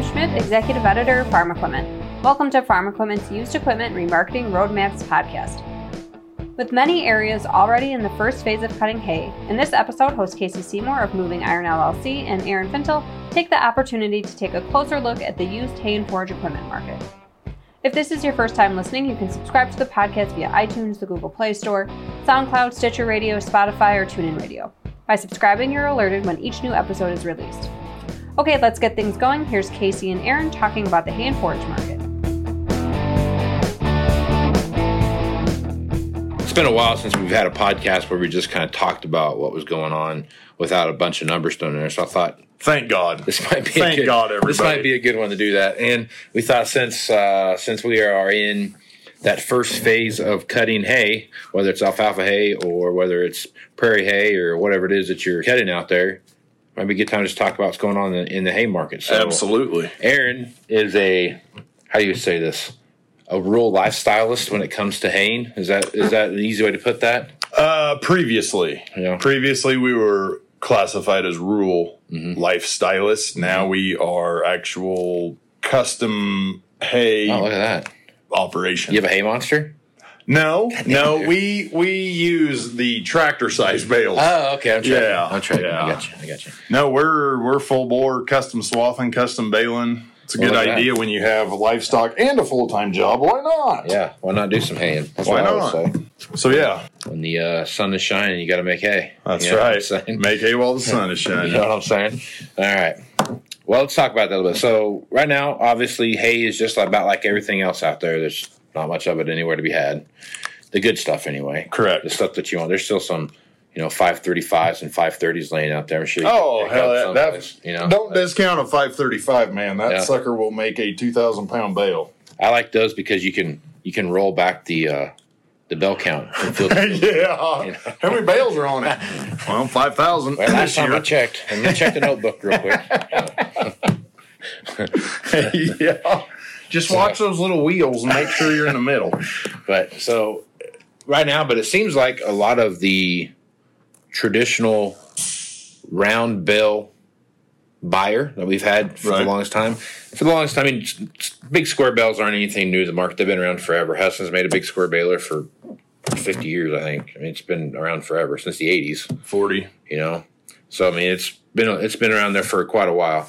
Kim Schmidt, Executive Editor, Farm Equipment. Welcome to Farm Equipment's Used Equipment Remarketing Roadmaps podcast. With many areas already in the first phase of cutting hay, in this episode, host Casey Seymour of Moving Iron LLC and Aaron Fintel take the opportunity to take a closer look at the used hay and forage equipment market. If this is your first time listening, you can subscribe to the podcast via iTunes, the Google Play Store, SoundCloud, Stitcher Radio, Spotify, or TuneIn Radio. By subscribing, you're alerted when each new episode is released. Okay, let's get things going. Here's Casey and Aaron talking about the hay and forage market. It's been a while since we've had a podcast where we just kind of talked about what was going on without a bunch of numbers thrown in there. So I thought, thank God, this might be a good one to do that. And we thought since we are in that first phase of cutting hay, whether it's alfalfa hay or whether it's prairie hay or whatever it is that you're cutting out there, might be a good time to just talk about what's going on in the hay market. So absolutely. Aaron is a rural lifestylist when it comes to haying. Is that an easy way to put that? Previously we were classified as rural lifestylists. Now we are actual custom hay. Oh, look at that operation. You have a hay monster? No. We use the tractor size bales. Oh, okay. I'm tracking. Yeah. I got you. No, we're full bore, custom swathing, custom baling. It's a good idea when you have livestock and a full-time job. Why not? Yeah, why not do some haying? That's why not? I would say. So, yeah. When the sun is shining, you got to make hay. That's right. Make hay while the sun is shining. You know what I'm saying? All right. Well, let's talk about that a little bit. So, right now, obviously, hay is just about like everything else out there. There's not much of it anywhere to be had. The good stuff, anyway. Correct. The stuff that you want. There's still some... 535s and 530s laying out there. I'm sure. Oh, hell, don't discount a 535, man. That sucker will make a 2,000-pound bale. I like those because you can roll back the bale count. Yeah. How many bales are on it? Well, 5,000. Well, last time I checked. Let me check the notebook real quick. Yeah. Just watch those little wheels and make sure you're in the middle. But it seems like a lot of the traditional round bale buyer that we've had for the longest time. I mean, big square bales aren't anything new to the market. They've been around forever. Hesston's made a big square baler for 50 years, I think. I mean, it's been around forever, since the 80s. 40. So, I mean, it's been around there for quite a while.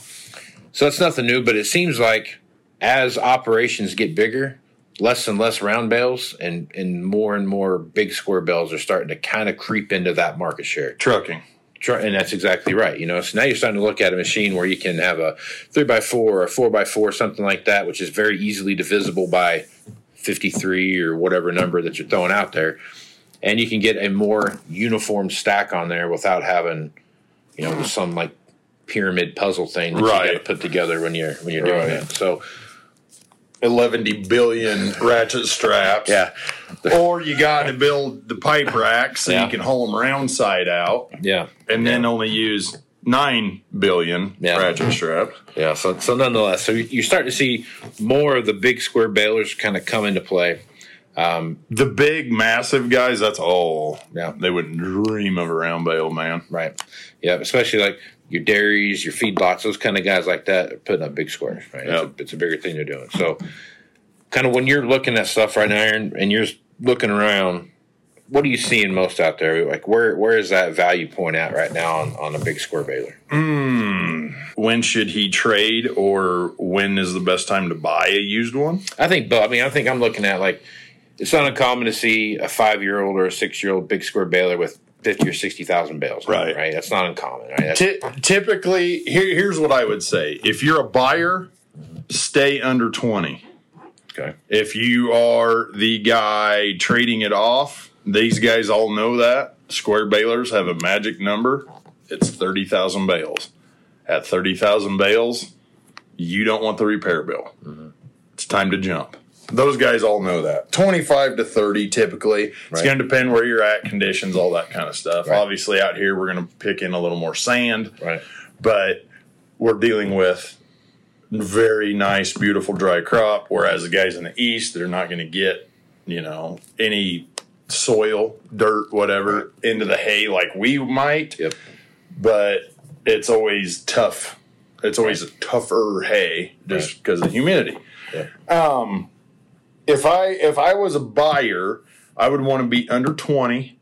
So it's nothing new, but it seems like as operations get bigger, less and less round bales and more big square bales are starting to kind of creep into that market share. Trucking. And that's exactly right. So now you're starting to look at a machine where you can have a 3x4 or a 4x4, something like that, which is very easily divisible by 53 or whatever number that you're throwing out there. And you can get a more uniform stack on there without having, some like pyramid puzzle thing that you got to put together when you're doing that. So 11 billion ratchet straps. Yeah. Or you got to build the pipe racks so you can haul them round side out. Yeah. And then only use 9 billion ratchet straps. Yeah. So nonetheless, you start to see more of the big square balers kind of come into play. The big, massive guys, that's all. Yeah. They wouldn't dream of a round bale, man. Right. Yeah. Especially like your dairies, your feedlots, those kind of guys like that are putting up big squares, right? Yep. It's a bigger thing they're doing. So kind of when you're looking at stuff right now, Aaron, and you're looking around, what are you seeing most out there? Like where is that value point at right now on a big square baler? When should he trade, or when is the best time to buy a used one? I think I'm looking at like it's not uncommon to see a 5-year-old or a 6-year-old big square baler with 50 or 60,000 bales. Right. That's not uncommon. Right? Typically, here's what I would say. If you're a buyer, stay under 20. Okay. If you are the guy trading it off, these guys all know that. Square balers have a magic number. It's 30,000 bales. At 30,000 bales, you don't want the repair bill. Mm-hmm. It's time to jump. Those guys all know that. 25 to 30 typically. It's going to depend where you're at, conditions, all that kind of stuff. Right. Obviously, out here, we're going to pick in a little more sand. Right. But we're dealing with very nice, beautiful dry crop, whereas the guys in the east, they're not going to get, any soil, dirt, whatever, into the hay like we might. Yep. But it's always tough It's always a tougher hay just because of the humidity. Yeah. If I was a buyer, I would want to be under 20,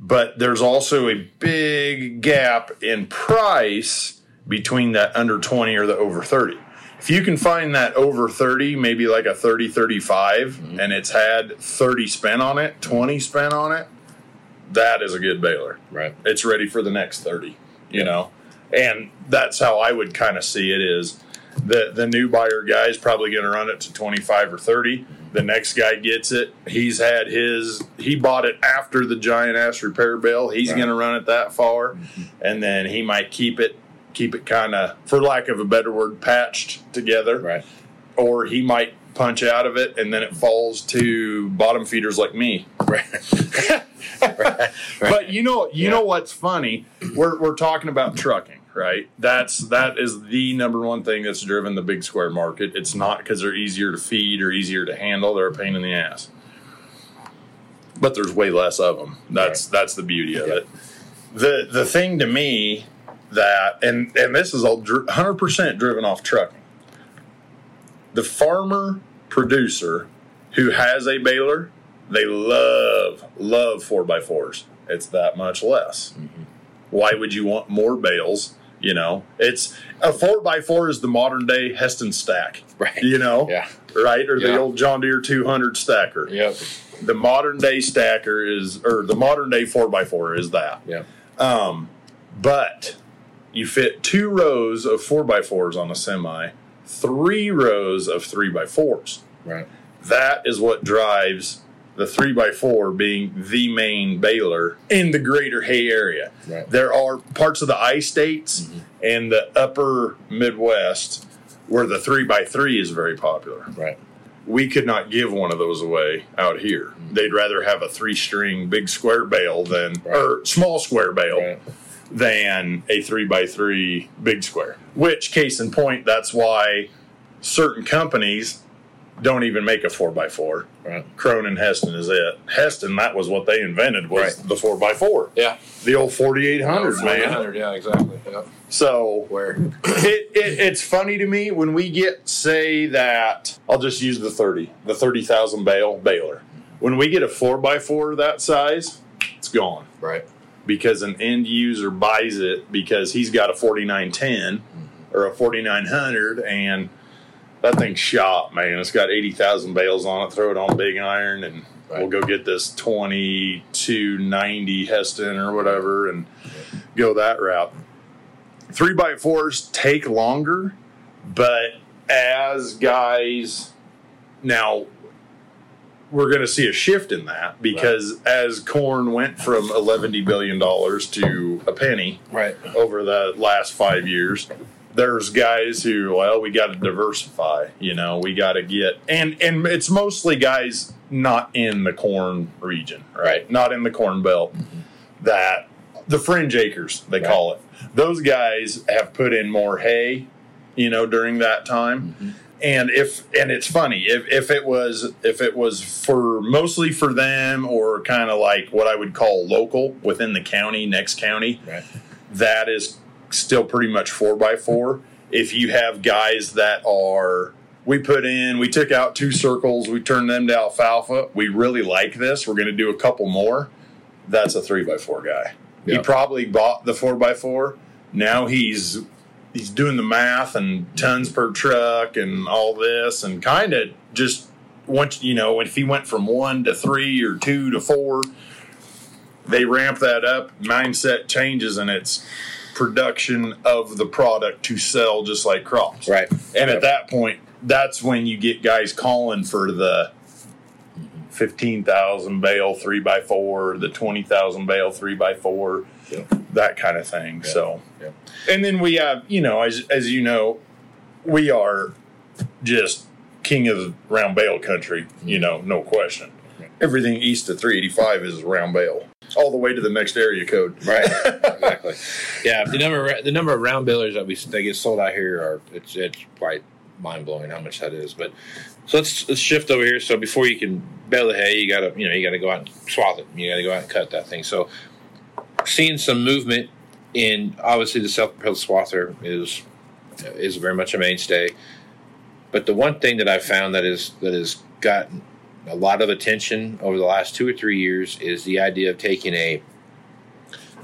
but there's also a big gap in price between that under 20 or the over 30. If you can find that over 30, maybe like a 30, 35, and it's had 30 spent on it, 20 spent on it, that is a good baler. Right. It's ready for the next 30, you know. And that's how I would kind of see it is the new buyer guy is probably going to run it to 25 or 30. The next guy gets it. He's had his – he bought it after the giant-ass repair bill. He's going to run it that far, and then he might keep it kind of, for lack of a better word, patched together. Right. Or he might punch out of it, and then it falls to bottom feeders like me. Right. Right. But you know what's funny? We're talking about trucking, right? That is the number one thing that's driven the big square market. It's not because they're easier to feed or easier to handle. They're a pain in the ass. But there's way less of them. That's the beauty of it. The thing to me... that and this is all 100% driven off trucking. The farmer producer who has a baler, they love 4x4s. It's that much less. Why would you want more bales? It's a 4x4 is the modern day Hesston stack, right? The old John Deere 200 stacker. Yep. The modern day stacker is, or the modern day 4x4 is that. Yeah. But you fit 2 rows of 4x4s on a semi, 3 rows of 3x4s. Right. That is what drives the 3x4 being the main baler in the greater hay area. Right. There are parts of the I-states and the upper Midwest where the 3x3 is very popular. Right. We could not give one of those away out here. They'd rather have a 3-string big square bale than or small square bale. Right. Than a 3x3 big square, which, case in point, that's why certain companies don't even make a 4x4. Right. Cronin Hesston is it. Hesston, that was what they invented, was the 4x4. Yeah. The old 4800, man. 4800, yeah, exactly. Yeah. So it's funny to me when we get, say that, I'll just use the 30,000 baler. When we get a 4x4 that size, it's gone. Right. Because an end user buys it because he's got a 4910 or a 4900, and that thing's shot, man. It's got 80,000 bales on it. Throw it on big iron, and we'll go get this 2290 Hesston or whatever and go that route. 3x4s take longer, but as guys now... we're going to see a shift in that because as corn went from $11 billion to a penny over the last 5 years, there's guys who, we got to diversify, we got to get, and it's mostly guys not in the corn region, right? Not in the corn belt, that the fringe acres, they call it. Those guys have put in more hay, during that time. And it's funny if it was for mostly for them or kind of like what I would call local within the county, next county, that is still pretty much 4x4. If you have guys that are, we took out 2 circles, we turned them to alfalfa. We really like this. We're going to do a couple more. That's a 3x4 guy. Yep. He probably bought the 4x4. Now he's doing the math and tons per truck and all this, and kind of just once, if he went from 1 to 3 or 2 to 4, they ramp that up. Mindset changes, and it's production of the product to sell, just like crops. Right. And at that point, that's when you get guys calling for the 15,000 bale 3x4, the 20,000 bale 3x4. That kind of thing. Yeah, so, and then we have, as you know, we are just king of the round bale country, no question. Yeah. Everything east of 385 is round bale, all the way to the next area code. Right, exactly. Yeah, the number of round balers that get sold out here it's quite mind blowing how much that is. But so let's shift over here. So before you can bale the hay, you gotta go out and swath it. You gotta go out and cut that thing. So. Seeing some movement in, obviously, the self-propelled swather is is very much a mainstay. But the one thing that I found that has gotten a lot of attention over the last 2 or 3 years is the idea of taking a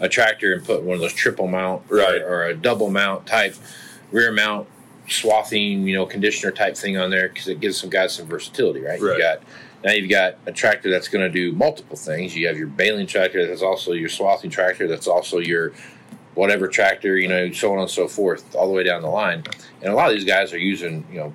tractor and putting one of those triple mount or a double mount type rear mount swathing, conditioner type thing on there, because it gives some guys some versatility, right? Now you've got a tractor that's going to do multiple things. You have your baling tractor that's also your swathing tractor, that's also your whatever tractor, so on and so forth, all the way down the line. And a lot of these guys are using,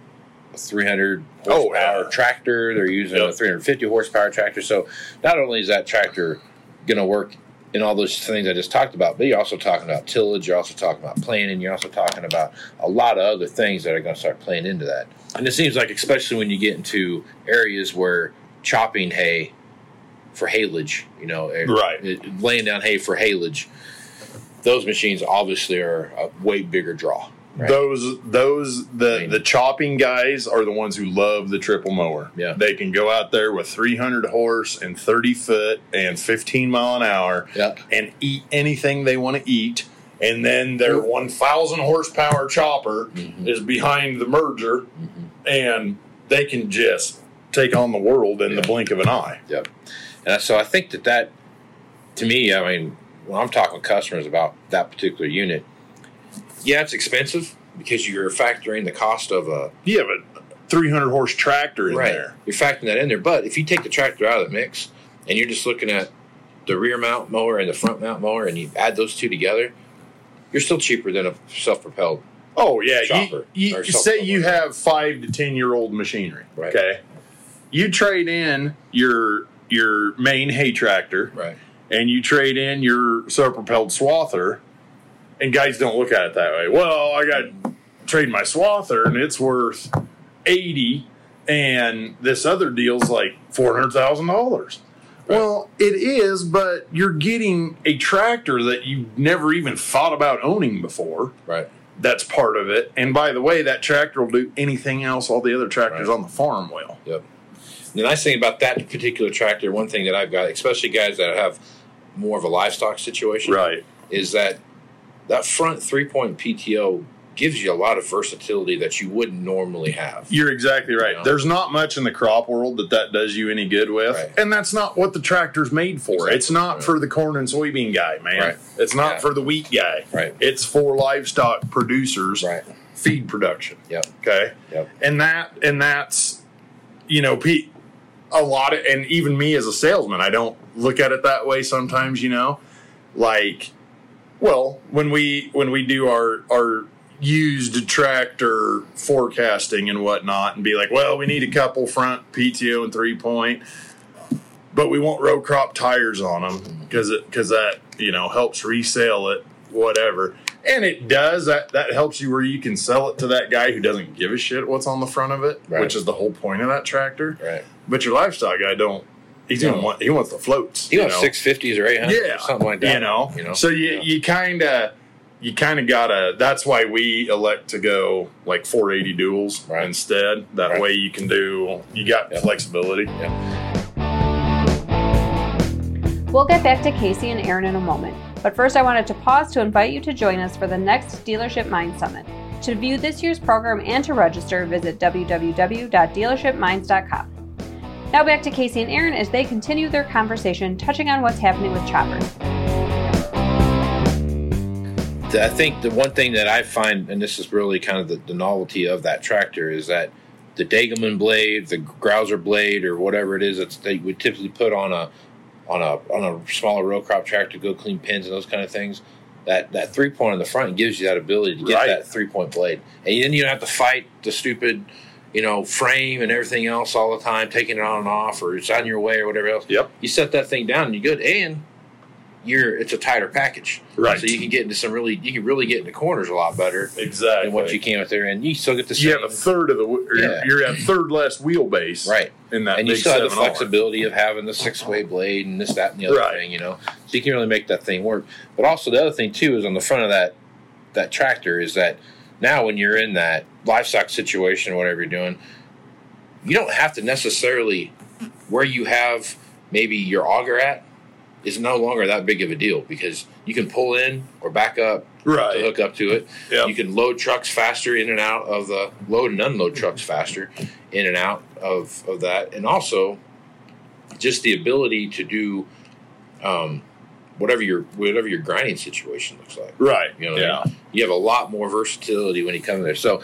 a 300 horsepower tractor. They're using a 350 horsepower tractor. So not only is that tractor going to work in all those things I just talked about, but you're also talking about tillage, you're also talking about planning, you're also talking about a lot of other things that are going to start playing into that. And it seems like, especially when you get into areas where chopping hay for haylage, laying down hay for haylage, those machines obviously are a way bigger draw. Right? The chopping guys are the ones who love the triple mower. Yeah. They can go out there with 300 horse and 30 foot and 15 mile an hour and eat anything they want to eat. And then their 1,000 horsepower chopper is behind the merger, and they can just take on the world in the blink of an eye. Yep. And so I think that to me, when I'm talking to customers about that particular unit, it's expensive because you're factoring the cost of a 300 horse tractor in there. You're factoring that in there. But if you take the tractor out of the mix and you're just looking at the rear mount mower and the front mount mower and you add those two together, you're still cheaper than a self-propelled chopper. You say you have 5 to 10 year old machinery. Right. Okay. You trade in your main hay tractor. Right. And you trade in your self-propelled swather. And guys don't look at it that way. Well, I got to trade my swather, and it's worth $80, and this other deal's like $400,000. Right. Well, it is, but you're getting a tractor that you never even thought about owning before. Right. That's part of it. And by the way, that tractor will do anything else all the other tractors on the farm will. Yep. The nice thing about that particular tractor, one thing that I've got, especially guys that have more of a livestock situation, is that that front three-point PTO gives you a lot of versatility that you wouldn't normally have. You're exactly right. There's not much in the crop world that does you any good with. Right. And that's not what the tractor's made for. Exactly. It's not for the corn and soybean guy, man. Right. It's not for the wheat guy. Right. It's for livestock producers, feed production. Yep. Okay? Yep. And that's, a lot of, and even me as a salesman, I don't look at it that way sometimes, Well, when we do our used tractor forecasting and whatnot and be like, well, we need a couple front PTO and 3-point, but we want row crop tires on them because that, helps resale it, whatever. And it does. That helps you where you can sell it to that guy who doesn't give a shit what's on the front of it, which is the whole point of that tractor. Right. But your livestock guy don't. He's gonna want. He wants the floats. He wants 650s or 800s or something like that. So you kind of gotta. That's why we elect to go like 480 duals instead. That way you can do. You got flexibility. Yeah. We'll get back to Casey and Aaron in a moment, but first I wanted to pause to invite you to join us for the next Dealership Mind Summit. To view this year's program and to register, visit www.dealershipminds.com. Now back to Casey and Aaron as they continue their conversation, touching on what's happening with choppers. I think the one thing that I find, and this is really kind of the novelty of that tractor, is that the Degelman blade, the Grouser blade, or whatever it is that they would typically put on a smaller row crop tractor to go clean pins and those kind of things, that 3-point on the front gives you that ability to get that 3-point blade. And then you don't have to fight the stupid frame and everything else all the time, taking it on and off, or it's on your way or whatever else. Yep. You set that thing down and you're good, and it's a tighter package. Right. So you can get into get into corners a lot better. Exactly. Than what you can with there, and you still get the same. You have a third of the, you're at third less wheelbase. Right. In that, and you still have the flexibility of having the 6-way blade and this, that, and the other thing. So you can really make that thing work. But also the other thing too is on the front of that tractor is that. Now, when you're in that livestock situation or whatever you're doing, you don't have to necessarily, where you have maybe your auger at, is no longer that big of a deal because you can pull in or back up to hook up to it. Yep. You can load trucks faster in and out of the – load and unload trucks faster in and out of that. And also just the ability to do whatever your grinding situation looks like. Right. You know what I mean? You have a lot more versatility when you come in there. So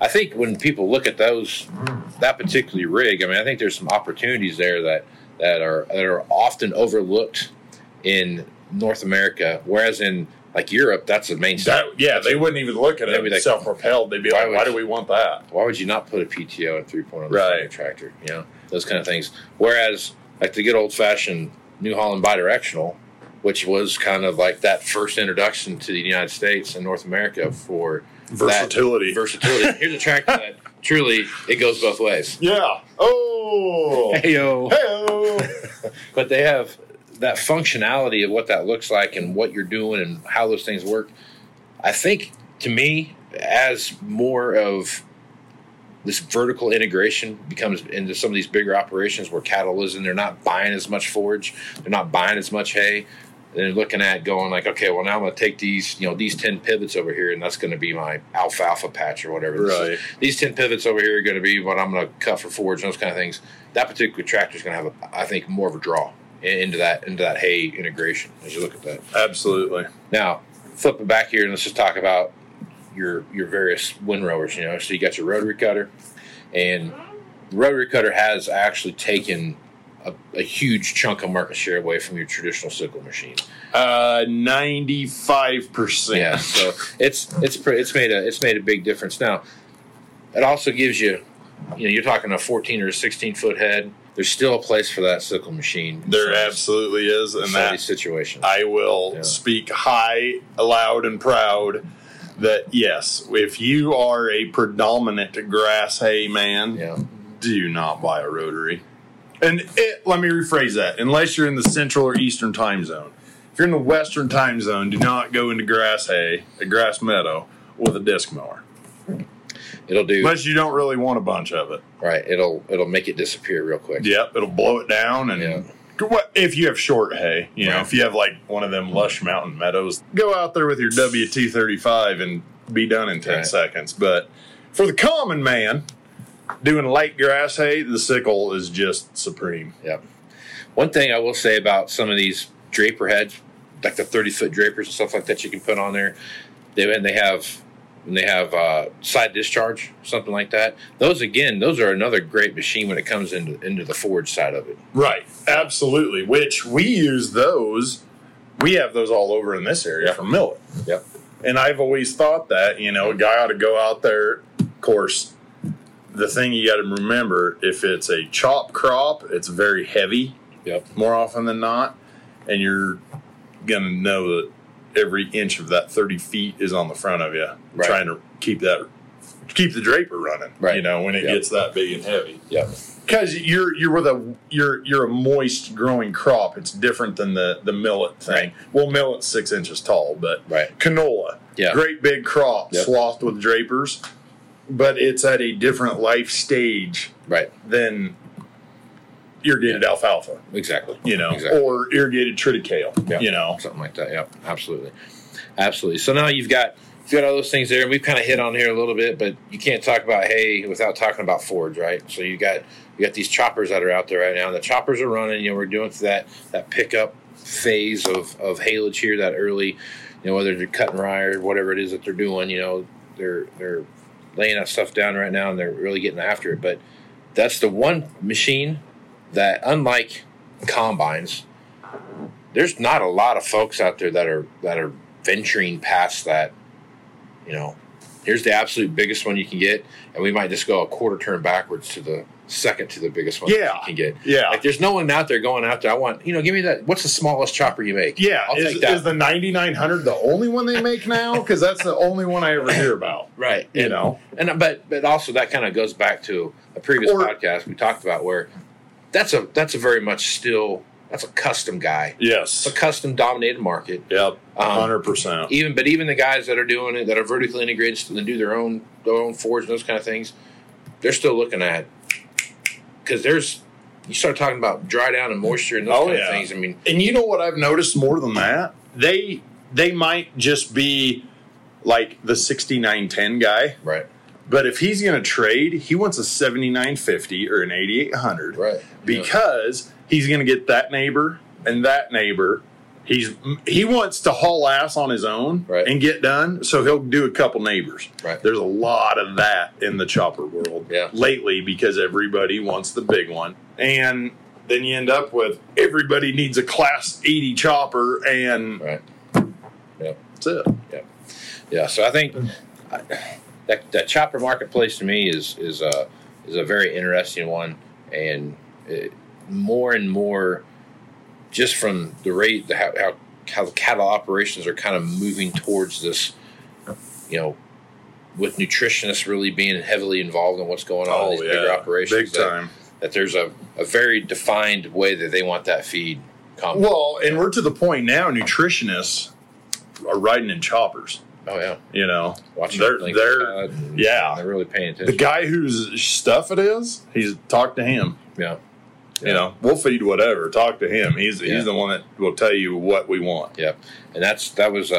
I think when people look at that particular rig, I mean, I think there's some opportunities there that are often overlooked in North America, whereas in like Europe, that's the main stuff. They wouldn't even look at it. Like, self-propelled. They'd be like, why do we want that? Why would you not put a PTO and 3.0 on the tractor? You know, those kind of things. Whereas like the good old-fashioned New Holland bidirectional, which was kind of like that first introduction to the United States and North America for versatility. Here's a tractor that truly it goes both ways. Yeah. Oh. Hey-o. Hey-o. But they have that functionality of what that looks like and what you're doing and how those things work. I think, to me, as more of this vertical integration becomes into some of these bigger operations where cattle is and they're not buying as much forage, they're not buying as much hay, they're looking at going like, okay, well, now I'm going to take these, you know, these 10 pivots over here, and that's going to be my alfalfa patch or whatever. Right. These 10 pivots over here are going to be what I'm going to cut for forage and those kind of things. That particular tractor is going to have, I think, more of a draw into that hay integration as you look at that. Absolutely. Now, flipping back here, and let's just talk about your various windrowers. You know, so you got your rotary cutter, and the rotary cutter has actually taken a huge chunk of market share away from your traditional sickle machine. 95%. Yeah, so it's made a big difference. Now, it also gives you, you know, you're talking a 14 or a 16 foot head. There's still a place for that sickle machine. There absolutely is, and that situation. I will speak high, loud, and proud that yes, if you are a predominant grass hay man, do not buy a rotary. And let me rephrase that. Unless you're in the central or eastern time zone. If you're in the western time zone, do not go into grass hay, a grass meadow, with a disc mower. It'll do. Unless you don't really want a bunch of it. Right. It'll make it disappear real quick. Yep. It'll blow it down. And if you have short hay, you know, if you have like one of them lush mountain meadows, go out there with your WT-35 and be done in 10 seconds. But for the common man, doing light grass hay, the sickle is just supreme. Yep. One thing I will say about some of these draper heads, like the 30-foot drapers and stuff like that, you can put on there. They have side discharge, something like that. Those are another great machine when it comes into the forage side of it. Right. Absolutely. Which we use those. We have those all over in this area for millet. Yep. And I've always thought that, you know, a guy ought to go out there, of course. The thing you got to remember, if it's a chop crop, it's very heavy more often than not, and you're going to know that every inch of that 30 feet is on the front of you trying to keep the draper running, you know, when it gets that big and heavy. Yeah. Because you're a moist growing crop. It's different than the millet thing. Right. Well, millet's 6 inches tall, but canola, great big crop, swathed with drapers. But it's at a different life stage than irrigated alfalfa. Exactly. You know, or irrigated triticale, you know. Something like that, absolutely. Absolutely. So now you've got all those things there, and we've kind of hit on here a little bit, but you can't talk about hay without talking about forage, right? So you got these choppers that are out there right now, and the choppers are running. You know, we're doing that pickup phase of haylage here that early, you know, whether they're cutting rye or whatever it is that they're doing, you know, they're laying that stuff down right now, and they're really getting after it. But that's the one machine that, unlike combines, there's not a lot of folks out there that are venturing past that. You know, here's the absolute biggest one you can get, and we might just go a quarter turn backwards to the second to the biggest one that you can get. Yeah. Like, there's no one out there going out there. I want, you know, give me that. What's the smallest chopper you make? Yeah. I'll take that. Is the 9900 the only one they make now? Because that's the only one I ever hear about. Right. You know. And but also that kind of goes back to a previous podcast we talked about where that's a very much still that's a custom guy. Yes. It's a custom dominated market. Yep. 100%. Even the guys that are doing it that are vertically integrated and do their own forge and those kind of things, they're still looking at. Because there's you start talking about dry down and moisture and those kind of things. I mean, and you know what I've noticed more than that? They might just be like the 6910 guy, right? But if he's going to trade, he wants a 7950 or an 8800, right? Because he's going to get that neighbor and that neighbor. He wants to haul ass on his own and get done, so he'll do a couple neighbors. Right. There's a lot of that in the chopper world lately because everybody wants the big one. And then you end up with everybody needs a Class 80 chopper, and that's it. Yeah, so I think that chopper marketplace to me is a very interesting one, and more and more just from the rate, how the cattle operations are kind of moving towards this, you know, with nutritionists really being heavily involved in what's going on in these bigger operations. Big time. That there's a very defined way that they want that feed. Well, and we're to the point now, nutritionists are riding in choppers. Oh, yeah. You know, watching they're they're really paying attention. The guy whose stuff it is, he's talk to him. Yeah. You know, we'll feed whatever. Talk to him. He's the one that will tell you what we want. Yeah, and that was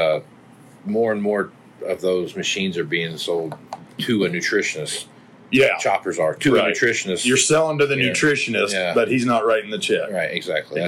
more and more of those machines are being sold to a nutritionist. Yeah, choppers are to a nutritionist. You're selling to the nutritionist, but he's not writing the check. Right, exactly.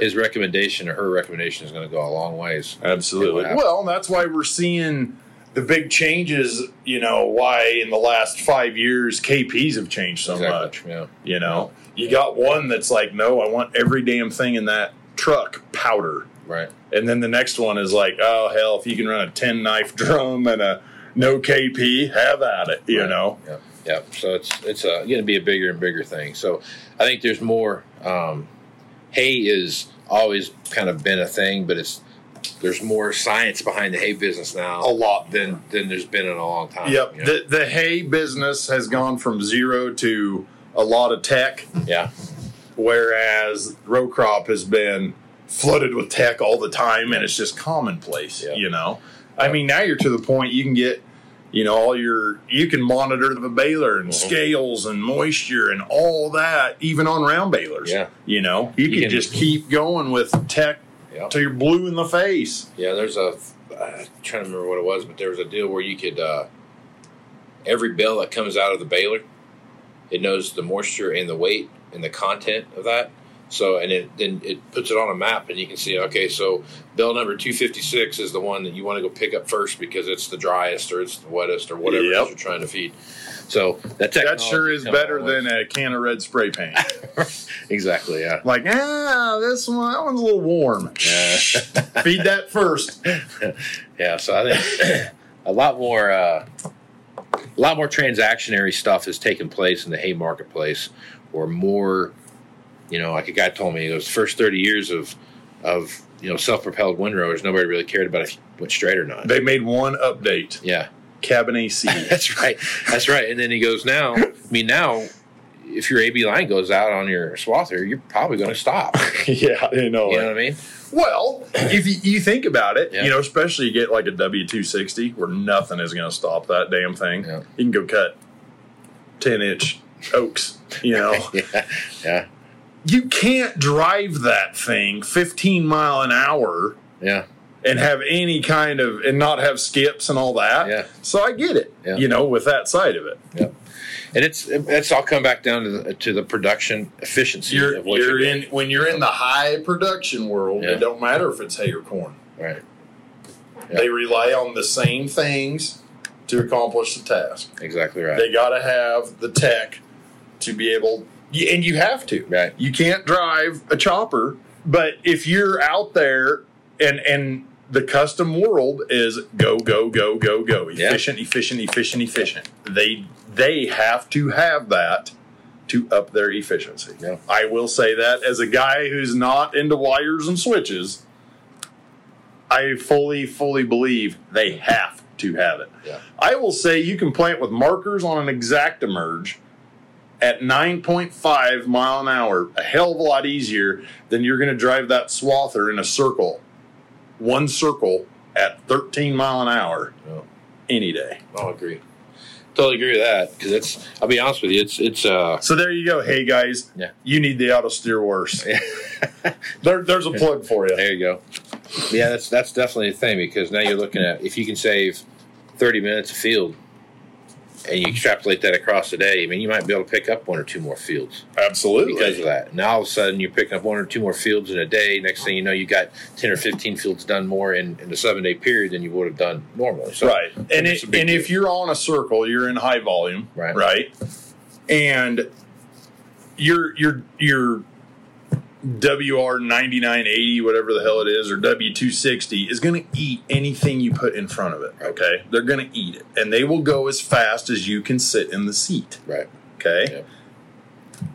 His recommendation or her recommendation is going to go a long ways. Absolutely. Well, that's why we're seeing the big changes. You know why in the last 5 years KPs have changed so much. Yeah, you know. You got one that's like, no, I want every damn thing in that truck powder. Right. And then the next one is like, oh, hell, if you can run a 10-knife drum and a no KP, have at it, you know. Yeah. Yeah. So it's going to be a bigger and bigger thing. So I think there's more. Hay is always kind of been a thing, but there's more science behind the hay business now. A lot. Than there's been in a long time. Yep. You know? The hay business has gone from zero to a lot of tech, whereas row crop has been flooded with tech all the time, and it's just commonplace, you know. I mean, now you're to the point you can get, you know, you can monitor the baler and scales and moisture and all that, even on round balers, you know. You can just keep going with tech till you're blue in the face. Yeah, there's I'm trying to remember what it was, but there was a deal where you could, every bale that comes out of the baler, it knows the moisture and the weight and the content of that. So, and it puts it on a map, and you can see, okay, so bale number 256 is the one that you want to go pick up first because it's the driest or it's the wettest or whatever it is you're trying to feed. So that sure is better than a can of red spray paint. Exactly, yeah. Like, that one's a little warm. Feed that first. Yeah, so I think a lot more transactionary stuff has taken place in the hay marketplace, or more, you know, like a guy told me, those first 30 years of you know, self-propelled windrowers, nobody really cared about if you went straight or not. They made one update. Yeah. Cabin AC. That's right. And then he goes, now, if your AB line goes out on your swather, you're probably going to stop. You know what I mean? Well, if you think about it, you know, especially you get like a W260 where nothing is going to stop that damn thing. Yeah. You can go cut 10-inch oaks, you know. Yeah. You can't drive that thing 15 mile an hour and have any kind of, and not have skips and all that. Yeah. So I get it, you know, with that side of it. Yeah. And it's all come back down to the production efficiency. When you're in the high production world, it don't matter if it's hay or corn. Right. Yep. They rely on the same things to accomplish the task. Exactly right. They got to have the tech to be able, and you have to. Right. You can't drive a chopper, but if you're out there and the custom world is go, go, go, go, go. Efficient. They have to have that to up their efficiency. Yeah. I will say that as a guy who's not into wires and switches, I fully believe they have to have it. Yeah. I will say you can plant with markers on an ExactEmerge at 9.5 mile an hour a hell of a lot easier than you're going to drive that swather in a circle, one circle at 13 mile an hour any day. I'll agree. totally agree with that because it's. I'll be honest with you, it's. So there you go. Hey guys, yeah, you need the auto steer worse. there's a plug for you. There you go. Yeah, that's definitely a thing because now you're looking at if you can save 30 minutes a field, and you extrapolate that across the day. I mean, you might be able to pick up one or two more fields. Absolutely, because of that. Now all of a sudden you're picking up one or two more fields in a day. Next thing you know, you got 10 or 15 fields done more in a 7-day period than you would have done normally. So, right, and if you're on a circle, you're in high volume, right, and your WR 9980, whatever the hell it is, or W260 is going to eat anything you put in front of it. Okay, they're going to eat it, and they will go as fast as you can sit in the seat. Right. Okay. Yeah.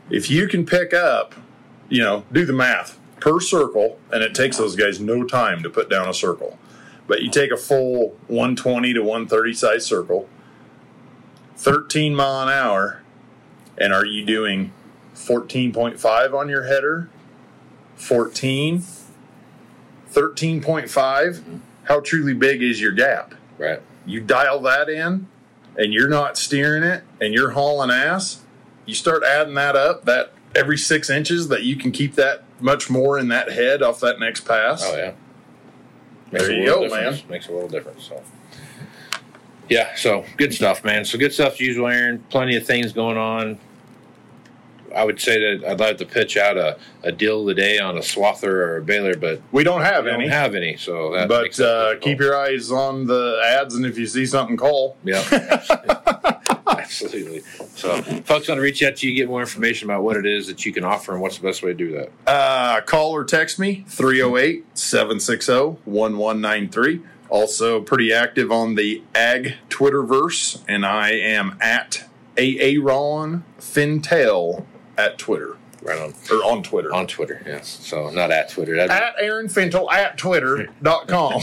If you can pick up, do the math per circle, and it takes those guys no time to put down a circle. But you take a full 120 to 130 size circle, 13 mile an hour, and are you doing 14.5 on your header? 14, 13.5, how truly big is your gap? Right. You dial that in, and you're not steering it, and you're hauling ass. You start adding that up, that every 6 inches that you can keep that much more in that head off that next pass. Oh, yeah. There you go, man. Makes a little difference. So. Yeah, so good stuff, man. So good stuff, usual Aaron. Plenty of things going on. I would say that I'd like to pitch out a deal of the day on a swather or a baler, but we don't have any. So that but keep your eyes on the ads, and if you see something, call. Yeah, absolutely. So, folks, want to reach out to you, get more information about what it is that you can offer and what's the best way to do that? Call or text me 308-760-1193. Also, pretty active on the Ag Twitterverse, and I am at Aaron Fintel. At Twitter. Right on. Or on Twitter. On Twitter, yes. So not at Twitter. At Aaron Fintel at Twitter.com.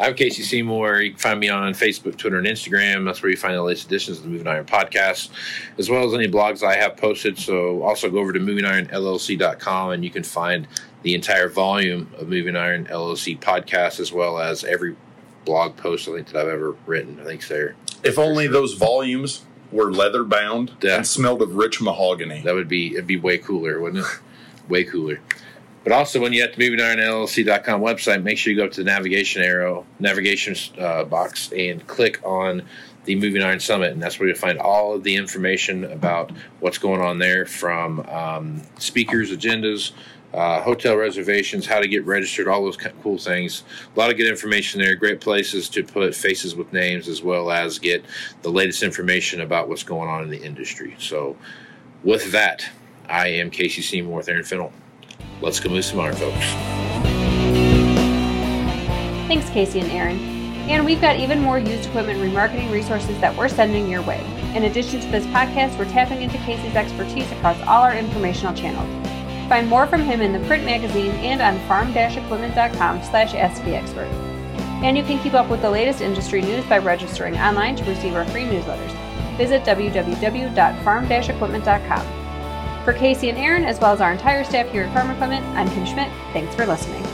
I'm Casey Seymour. You can find me on Facebook, Twitter, and Instagram. That's where you find the latest editions of the Moving Iron podcast, as well as any blogs I have posted. So also go over to movingironllc.com, and you can find the entire volume of Moving Iron LLC podcast, as well as every blog post I think that I've ever written. I think it's there. If only those volumes were leather bound and smelled of rich mahogany. That would be, it'd be way cooler, wouldn't it? Way cooler. But also, when you're at the MovingIronLLC.com website, make sure you go up to the navigation box and click on the Moving Iron Summit, and that's where you'll find all of the information about what's going on there, from speakers, agendas, hotel reservations, how to get registered, all those kind of cool things. A lot of good information there, great places to put faces with names, as well as get the latest information about what's going on in the industry. So with that, I am Casey Seymour with Aaron Fintel. Let's go move some iron, folks. Thanks, Casey and Aaron. And we've got even more used equipment remarketing resources that we're sending your way. In addition to this podcast, we're tapping into Casey's expertise across all our informational channels. Find more from him in the print magazine and on farm-equipment.com/asktheexpert. And you can keep up with the latest industry news by registering online to receive our free newsletters. Visit www.farm-equipment.com. For Casey and Aaron, as well as our entire staff here at Farm Equipment, I'm Kim Schmidt. Thanks for listening.